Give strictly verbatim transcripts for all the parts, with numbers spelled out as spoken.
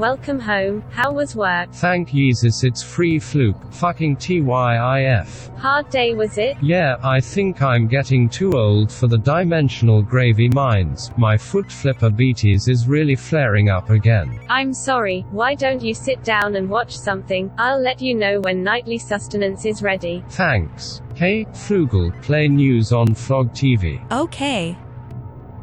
Welcome home. How was work? Thank Jesus, it's free fluke. Fucking T Y I F. Hard day, was it? Yeah, I think I'm getting too old for the dimensional gravy mines. My foot flipper beaties is really flaring up again. I'm sorry. Why don't you sit down and watch something? I'll let you know when nightly sustenance is ready. Thanks. Hey, Flugel, play news on Flog T V. Okay.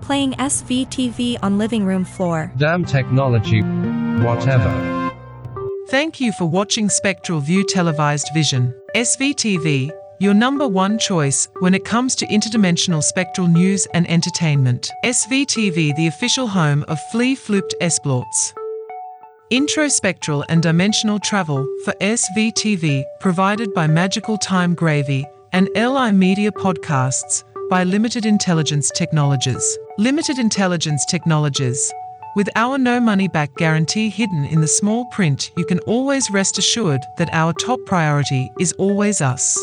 Playing S V T V on living room floor. Damn technology. Whatever. Thank you for watching Spectral View Televised Vision. S V T V, your number one choice when it comes to interdimensional spectral news and entertainment. S V T V, the official home of Flea Flooped Esploits. Introspectral and dimensional travel for S V T V, provided by Magical Time Gravy and L I Media Podcasts by Limited Intelligence Technologies. Limited Intelligence Technologies. With our no-money-back guarantee hidden in the small print, you can always rest assured that our top priority is always us.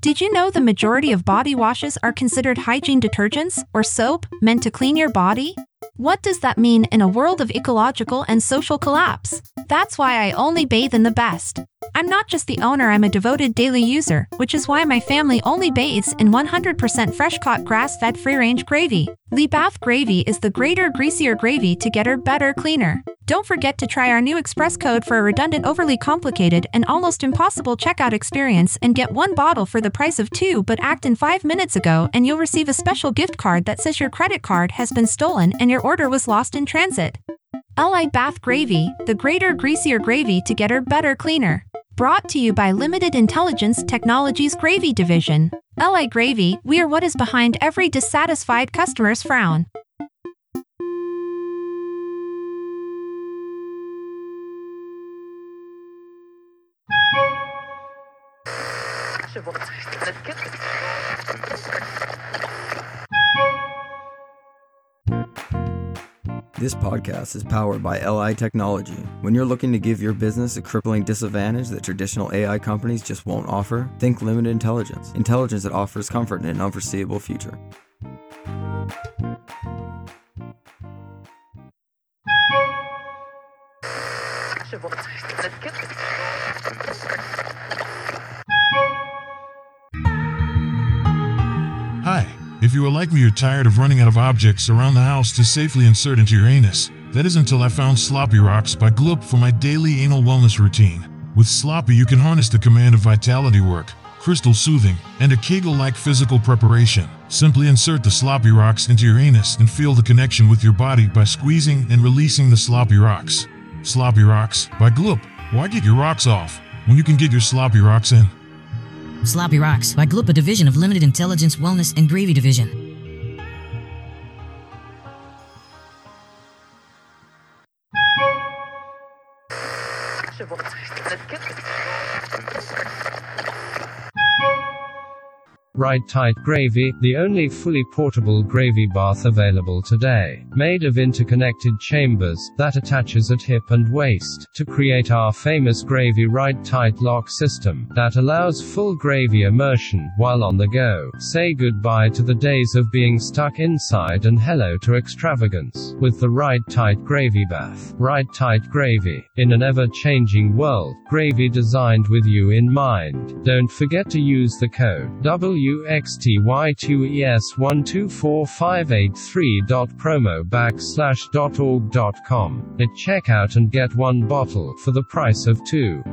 Did you know the majority of body washes are considered hygiene detergents or soap meant to clean your body? What does that mean in a world of ecological and social collapse? That's why I only bathe in the best. I'm not just the owner, I'm a devoted daily user, which is why my family only bathes in one hundred percent fresh-caught grass-fed free-range gravy. Lee Bath Gravy is the greater, greasier gravy to get her better, cleaner. Don't forget to try our new express code for a redundant, overly complicated, and almost impossible checkout experience and get one bottle for the price of two, but act in five minutes ago and you'll receive a special gift card that says your credit card has been stolen and your order was lost in transit. L I Bath Gravy, the greater, greasier gravy to get her better, cleaner. Brought to you by Limited Intelligence Technologies Gravy Division. L I Gravy, we are what is behind every dissatisfied customer's frown. This podcast is powered by L I Technology. When you're looking to give your business a crippling disadvantage that traditional A I companies just won't offer, think Limited Intelligence. Intelligence that offers comfort in an unforeseeable future. Hi. If you are like me, you're tired of running out of objects around the house to safely insert into your anus. That is until I found Sloppy Rocks by Gloop for my daily anal wellness routine. With Sloppy, you can harness the command of vitality work, crystal soothing, and a Kegel-like physical preparation. Simply insert the Sloppy Rocks into your anus and feel the connection with your body by squeezing and releasing the Sloppy Rocks. Sloppy Rocks by Gloop. Why get your rocks off when you can get your Sloppy Rocks in? Sloppy Rocks by Gloop, a division of Limited Intelligence Wellness and Gravy Division. Ride Tight Gravy, the only fully portable gravy bath available today, made of interconnected chambers that attaches at hip and waist to create our famous gravy Ride Tight lock system that allows full gravy immersion while on the go. Say goodbye to the days of being stuck inside and hello to extravagance with the Ride Tight Gravy bath. Ride Tight Gravy, in an ever-changing world, gravy designed with you in mind. Don't forget to use the code W X T Y two E S one two four five eight three dot promo backslash dot org dot com at checkout and get one bottle for the price of two.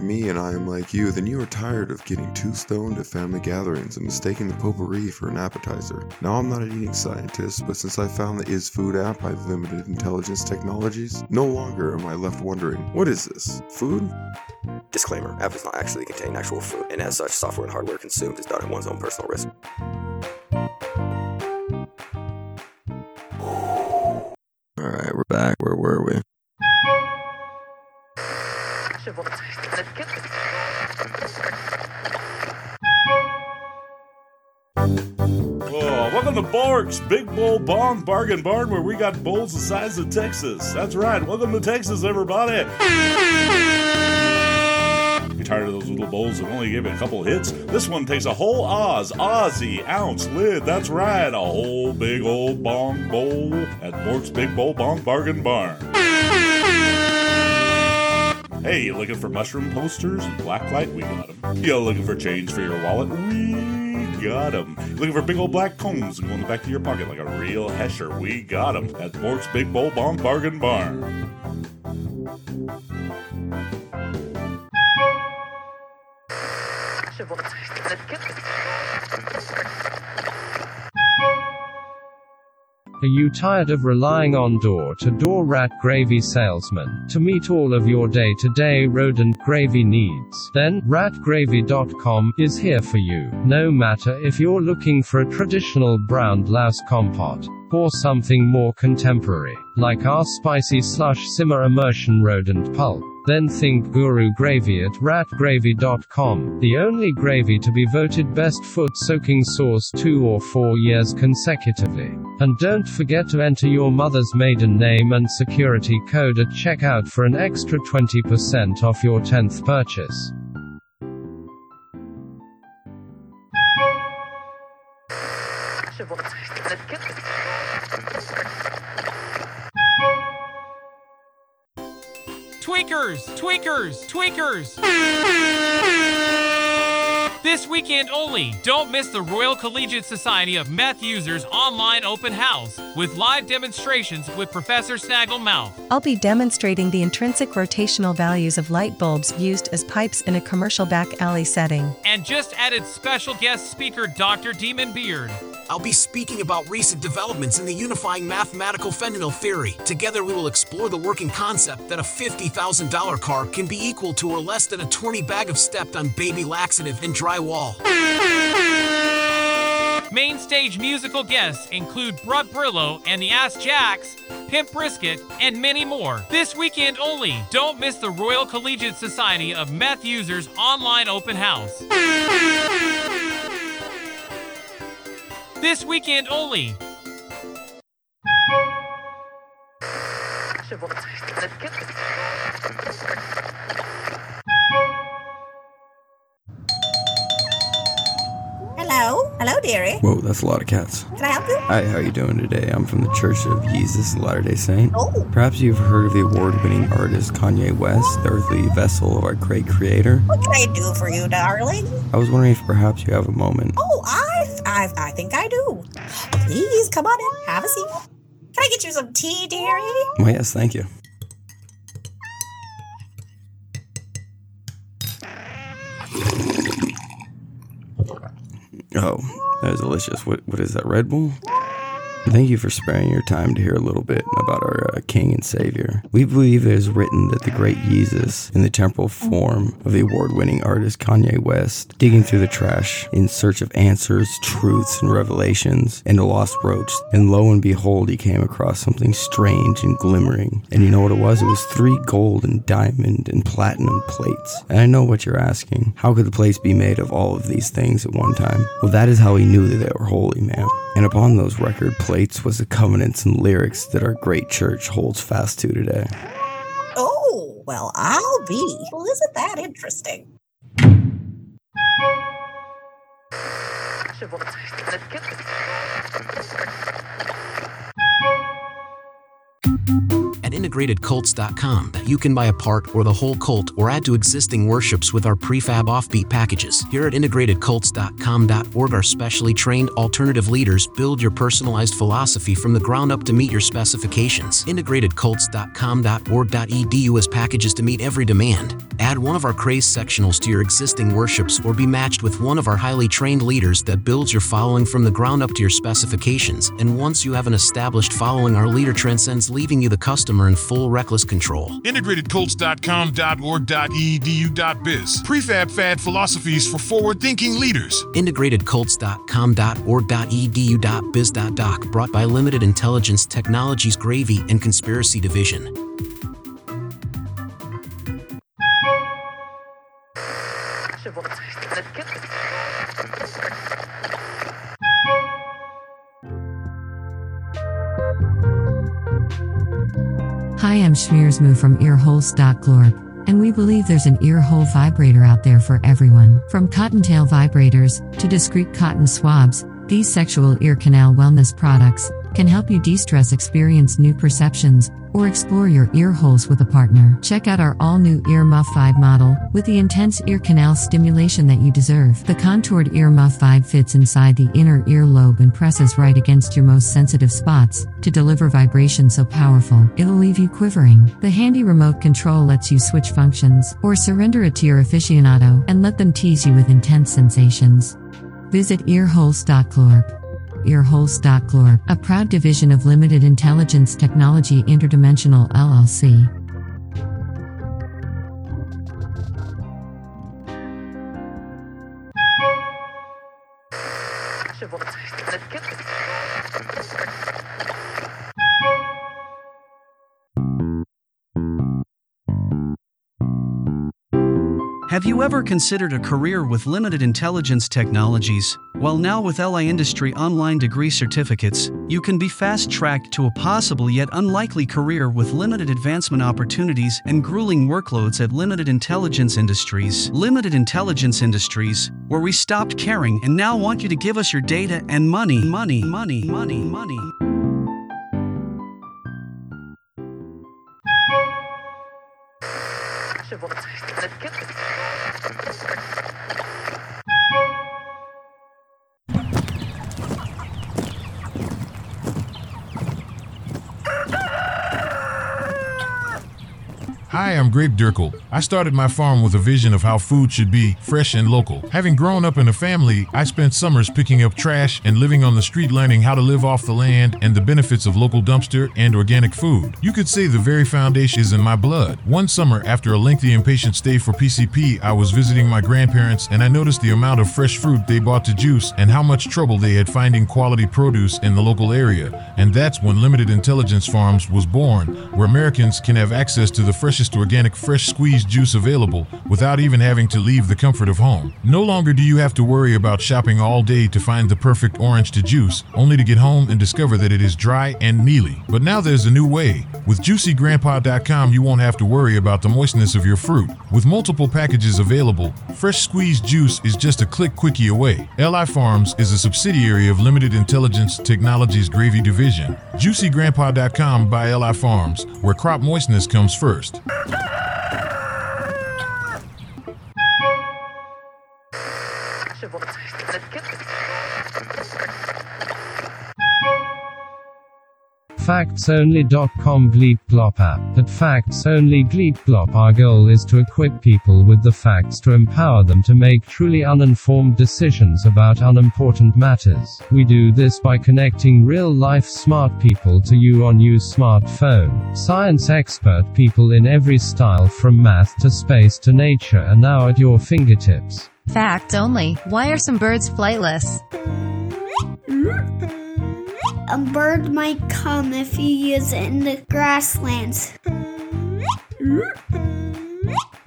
Me and I am like you, then you are tired of getting too stoned at family gatherings and mistaking the potpourri for an appetizer. Now, I'm not an eating scientist, but since I found the Is Food app by Limited Intelligence Technologies, no longer am I left wondering, what is this? Food? Disclaimer, app does not actually contain actual food, and as such, software and hardware consumed is done at one's own personal risk. Alright, we're back. Where were we? vegetables. Let's get this. Welcome to Pork's Big Bowl Bomb Bargain Barn, where we got bowls the size of Texas. That's right. Welcome to Texas, everybody. You're tired of those little bowls that only give you a couple hits? This one takes a whole Oz, Aussie, ounce, lid. That's right. A whole big old bong bowl at Pork's Big Bowl Bomb Bargain Barn. Hey, you looking for mushroom posters and blacklight? We got them. You looking for change for your wallet? We got them. Looking for big old black combs to go in the back of your pocket like a real hesher? We got them. That's Mort's Big Bowl Bomb Bargain Barn. Are you tired of relying on door-to-door rat gravy salesmen to meet all of your day-to-day rodent gravy needs? Then, Rat Gravy dot com is here for you. No matter if you're looking for a traditional browned louse compote, or something more contemporary, like our spicy slush simmer immersion rodent pulp, then think Guru Gravy at Rat Gravy dot com, the only gravy to be voted best foot soaking sauce two or four years consecutively. And don't forget to enter your mother's maiden name and security code at checkout for an extra twenty percent off your tenth purchase. Tweakers! Tweakers! Tweakers! This weekend only, don't miss the Royal Collegiate Society of Meth Users online open house with live demonstrations with Professor Snagglemouth. I'll be demonstrating the intrinsic rotational values of light bulbs used as pipes in a commercial back alley setting. And just added special guest speaker Doctor Demon Beard. I'll be speaking about recent developments in the unifying mathematical fentanyl theory. Together we will explore the working concept that a fifty thousand dollars car can be equal to or less than a twenty bag of stepped-on baby laxative and drywall. Main stage musical guests include Brad Brillo and the Ask Jacks, Pimp Brisket, and many more. This weekend only, don't miss the Royal Collegiate Society of Meth Users online open house. This weekend only. Hello? Hello, dearie. Whoa, that's a lot of cats. Can I help you? Hi, how are you doing today? I'm from the Church of Jesus Latter-day Saint. Oh. Perhaps you've heard of the award-winning artist Kanye West, the earthly vessel of our great creator. What can I do for you, darling? I was wondering if perhaps you have a moment. Oh, I... I, I think I do. Please come on in, have a seat. Can I get you some tea, dearie? Oh, yes, thank you. Oh, that is delicious. What What is that, Red Bull? Thank you for sparing your time to hear a little bit about our uh, King and Savior. We believe it is written that the great Jesus, in the temporal form of the award-winning artist Kanye West, digging through the trash in search of answers, truths, and revelations, and a lost brooch. And lo and behold, he came across something strange and glimmering. And you know what it was? It was three gold and diamond and platinum plates. And I know what you're asking. How could the plates be made of all of these things at one time? Well, that is how he knew that they were holy, man. And upon those record plates, plates was the covenants and lyrics that our great church holds fast to today. Oh, well, I'll be. Well, isn't that interesting? At integrated cults dot com, you can buy a part or the whole cult or add to existing worships with our prefab offbeat packages. Here at integrated cults dot com dot org, our specially trained alternative leaders build your personalized philosophy from the ground up to meet your specifications. integrated cults dot com dot org dot e d u has packages to meet every demand. Add one of our craze sectionals to your existing worships or be matched with one of our highly trained leaders that builds your following from the ground up to your specifications. And once you have an established following, our leader transcends, leaving you the customer in full reckless control. integrated cults dot com dot org dot e d u dot biz. Prefab fad philosophies for forward-thinking leaders. integrated cults dot com dot org dot e d u dot biz dot doc. Brought by Limited Intelligence Technologies Gravy and Conspiracy Division. Hi, I'm Schmearsmoo from Earholes dot clorp. And we believe there's an ear hole vibrator out there for everyone. From cottontail vibrators to discreet cotton swabs, these sexual ear canal wellness products can help you de-stress, experience new perceptions, or explore your ear holes with a partner. Check out our all-new Ear Muff Vibe model with the intense ear canal stimulation that you deserve. The contoured Ear Muff Vibe fits inside the inner ear lobe and presses right against your most sensitive spots to deliver vibration so powerful it'll leave you quivering. The handy remote control lets you switch functions or surrender it to your aficionado and let them tease you with intense sensations. Visit earholes dot clorp. Earholes dot clorp, a proud division of Limited Intelligence Technology Interdimensional L L C. Have you ever considered a career with Limited Intelligence Technologies? Well, now with L I Industry Online Degree Certificates, you can be fast-tracked to a possible yet unlikely career with limited advancement opportunities and grueling workloads at Limited Intelligence Industries. Limited Intelligence Industries, where we stopped caring and now want you to give us your data and money, money, money, money, money. Hi, I'm Greg Durkle. I started my farm with a vision of how food should be fresh and local. Having grown up in a family, I spent summers picking up trash and living on the street, learning how to live off the land and the benefits of local dumpster and organic food. You could say the very foundation is in my blood. One summer, after a lengthy impatient stay for P C P, I was visiting my grandparents and I noticed the amount of fresh fruit they bought to juice and how much trouble they had finding quality produce in the local area. And that's when Limited Intelligence Farms was born, where Americans can have access to the fresh organic fresh squeezed juice available without even having to leave the comfort of home. No longer do you have to worry about shopping all day to find the perfect orange to juice, only to get home and discover that it is dry and mealy. But now there's a new way. With Juicy Grandpa dot com, you won't have to worry about the moistness of your fruit. With multiple packages available, fresh squeezed juice is just a click quickie away. L I Farms is a subsidiary of Limited Intelligence Technologies Gravy Division. Juicy Grandpa dot com by L I Farms, where crop moistness comes first. Facts Only dot com GLEEPGLOP app. At Facts Only dot com GLEEPGLOP, our goal is to equip people with the facts to empower them to make truly uninformed decisions about unimportant matters. We do this by connecting real-life smart people to you on your smartphone. Science expert people in every style, from math to space to nature, are now at your fingertips. Facts Only. Why are some birds flightless? A bird might come if you use it in the grasslands.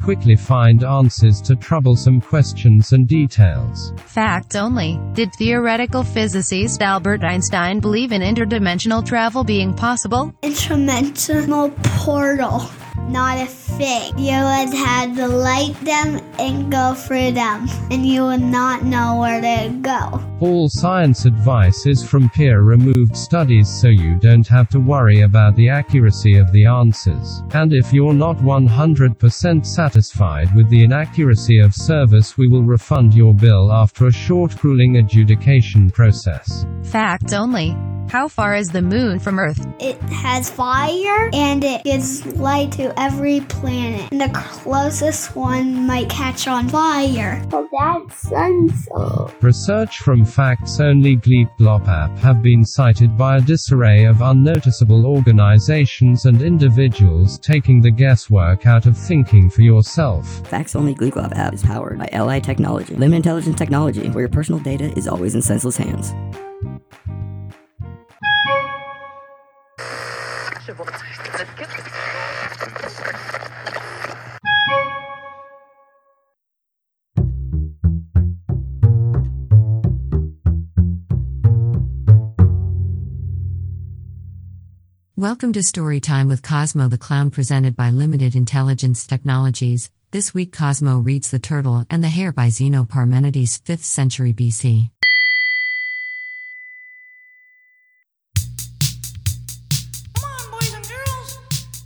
Quickly find answers to troublesome questions and details. Facts Only. Did theoretical physicist Albert Einstein believe in interdimensional travel being possible? Interdimensional portal. Not a fig. You would have to light them and go through them, and you would not know where to go. All science advice is from peer-reviewed studies, so you don't have to worry about the accuracy of the answers. And if you're not one hundred percent satisfied with the inaccuracy of service, we will refund your bill after a short, grueling adjudication process. Facts Only. How far is the moon from Earth? It has fire, and it gives light to every planet. And the closest one might catch on fire. Well, that's unsolved. Research from Facts Only GLEEPGLOP app have been cited by a disarray of unnoticeable organizations and individuals, taking the guesswork out of thinking for yourself. Facts Only GLEEPGLOP app is powered by L I Technology, Limited Intelligence Technology, where your personal data is always in senseless hands. Welcome to Storytime with Cosmo the Clown, presented by Limited Intelligence Technologies. This week Cosmo reads The Turtle and the Hare by Zeno Parmenides, fifth century B C. Come on, boys and girls,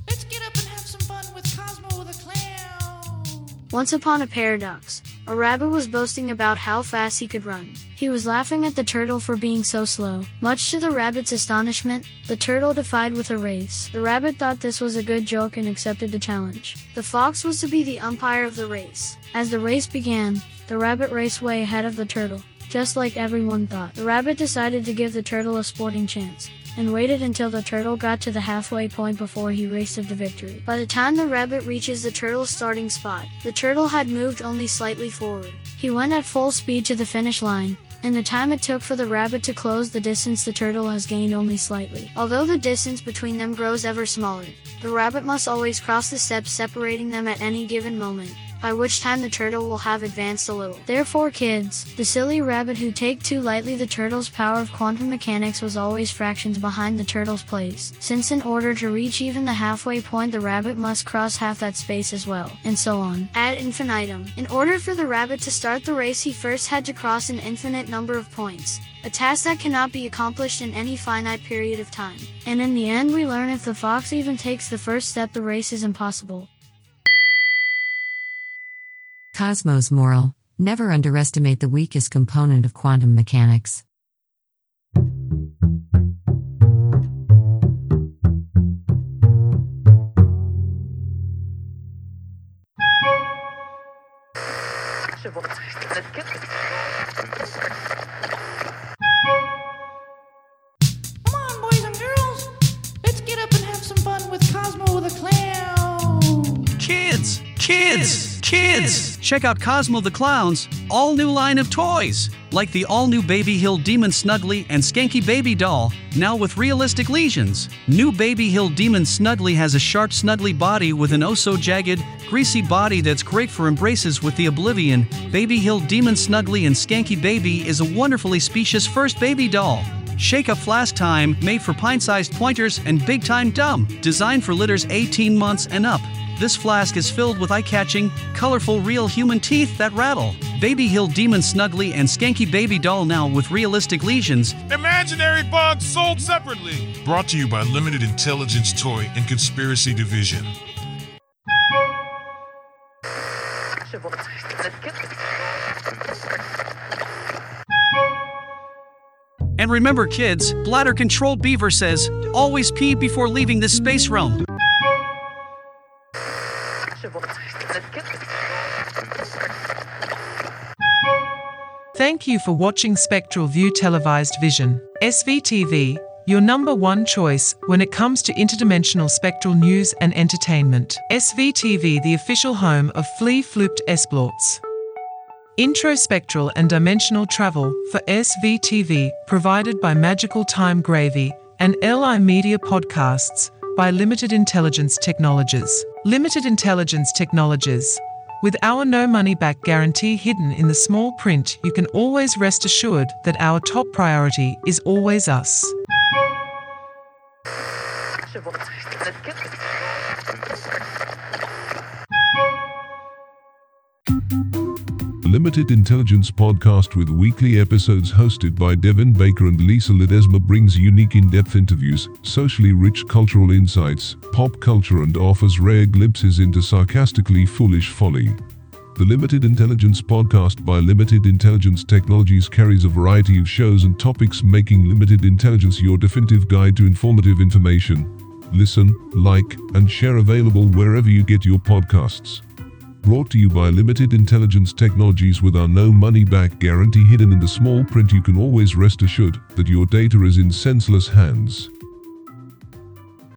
let's get up and have some fun with Cosmo the Clown. Once upon a paradox, a rabbit was boasting about how fast he could run. He was laughing at the turtle for being so slow. Much to the rabbit's astonishment, the turtle defied with a race. The rabbit thought this was a good joke and accepted the challenge. The fox was to be the umpire of the race. As the race began, the rabbit raced way ahead of the turtle, just like everyone thought. The rabbit decided to give the turtle a sporting chance, and waited until the turtle got to the halfway point before he raced to victory. By the time the rabbit reaches the turtle's starting spot, the turtle had moved only slightly forward. He went at full speed to the finish line, and the time it took for the rabbit to close the distance the turtle has gained only slightly. Although the distance between them grows ever smaller, the rabbit must always cross the steps separating them at any given moment, by which time the turtle will have advanced a little. Therefore, kids, the silly rabbit who take too lightly the turtle's power of quantum mechanics was always fractions behind the turtle's place, since in order to reach even the halfway point the rabbit must cross half that space as well, and so on, ad infinitum. In order for the rabbit to start the race he first had to cross an infinite number of points, a task that cannot be accomplished in any finite period of time. And in the end we learn if the fox even takes the first step the race is impossible. Cosmo's moral: never underestimate the weakest component of quantum mechanics. Come on, boys and girls, let's get up and have some fun with Cosmo the Clown. Kids, kids. Kids, check out Cosmo the Clown's all-new line of toys, like the all-new Baby Hill Demon Snuggly and Skanky Baby doll, now with realistic lesions. New Baby Hill Demon Snuggly has a sharp snuggly body with an oh-so-jagged, greasy body that's great for embraces with the oblivion. Baby Hill Demon Snuggly and Skanky Baby is a wonderfully specious first baby doll. Shake Up Flask Time, made for pint-sized pointers and big-time dumb, designed for litters eighteen months and up. This flask is filled with eye-catching, colorful real human teeth that rattle. Baby Hill Demon Snuggly and Skanky Baby doll, now with realistic lesions. Imaginary bugs sold separately. Brought to you by Limited Intelligence Toy and Conspiracy Division. And remember, kids, bladder-controlled beaver says, always pee before leaving this space realm. Thank you for watching Spectral View Televised Vision. S V T V, your number one choice when it comes to interdimensional spectral news and entertainment. S V T V, the official home of Flea Flooped Esploits. Introspectral and dimensional travel for S V T V, provided by Magical Time Gravy and L I Media Podcasts, by Limited Intelligence Technologies. Limited Intelligence Technologies. With our no-money-back guarantee hidden in the small print, you can always rest assured that our top priority is always us. Limited Intelligence Podcast, with weekly episodes hosted by Devin Baker and Lisa Ledesma, brings unique in-depth interviews, socially rich cultural insights, pop culture, and offers rare glimpses into sarcastically foolish folly. The Limited Intelligence Podcast by Limited Intelligence Technologies carries a variety of shows and topics, making Limited Intelligence your definitive guide to informative information. Listen, like, and share, available wherever you get your podcasts. Brought to you by Limited Intelligence Technologies, with our no-money-back guarantee hidden in the small print, you can always rest assured that your data is in senseless hands.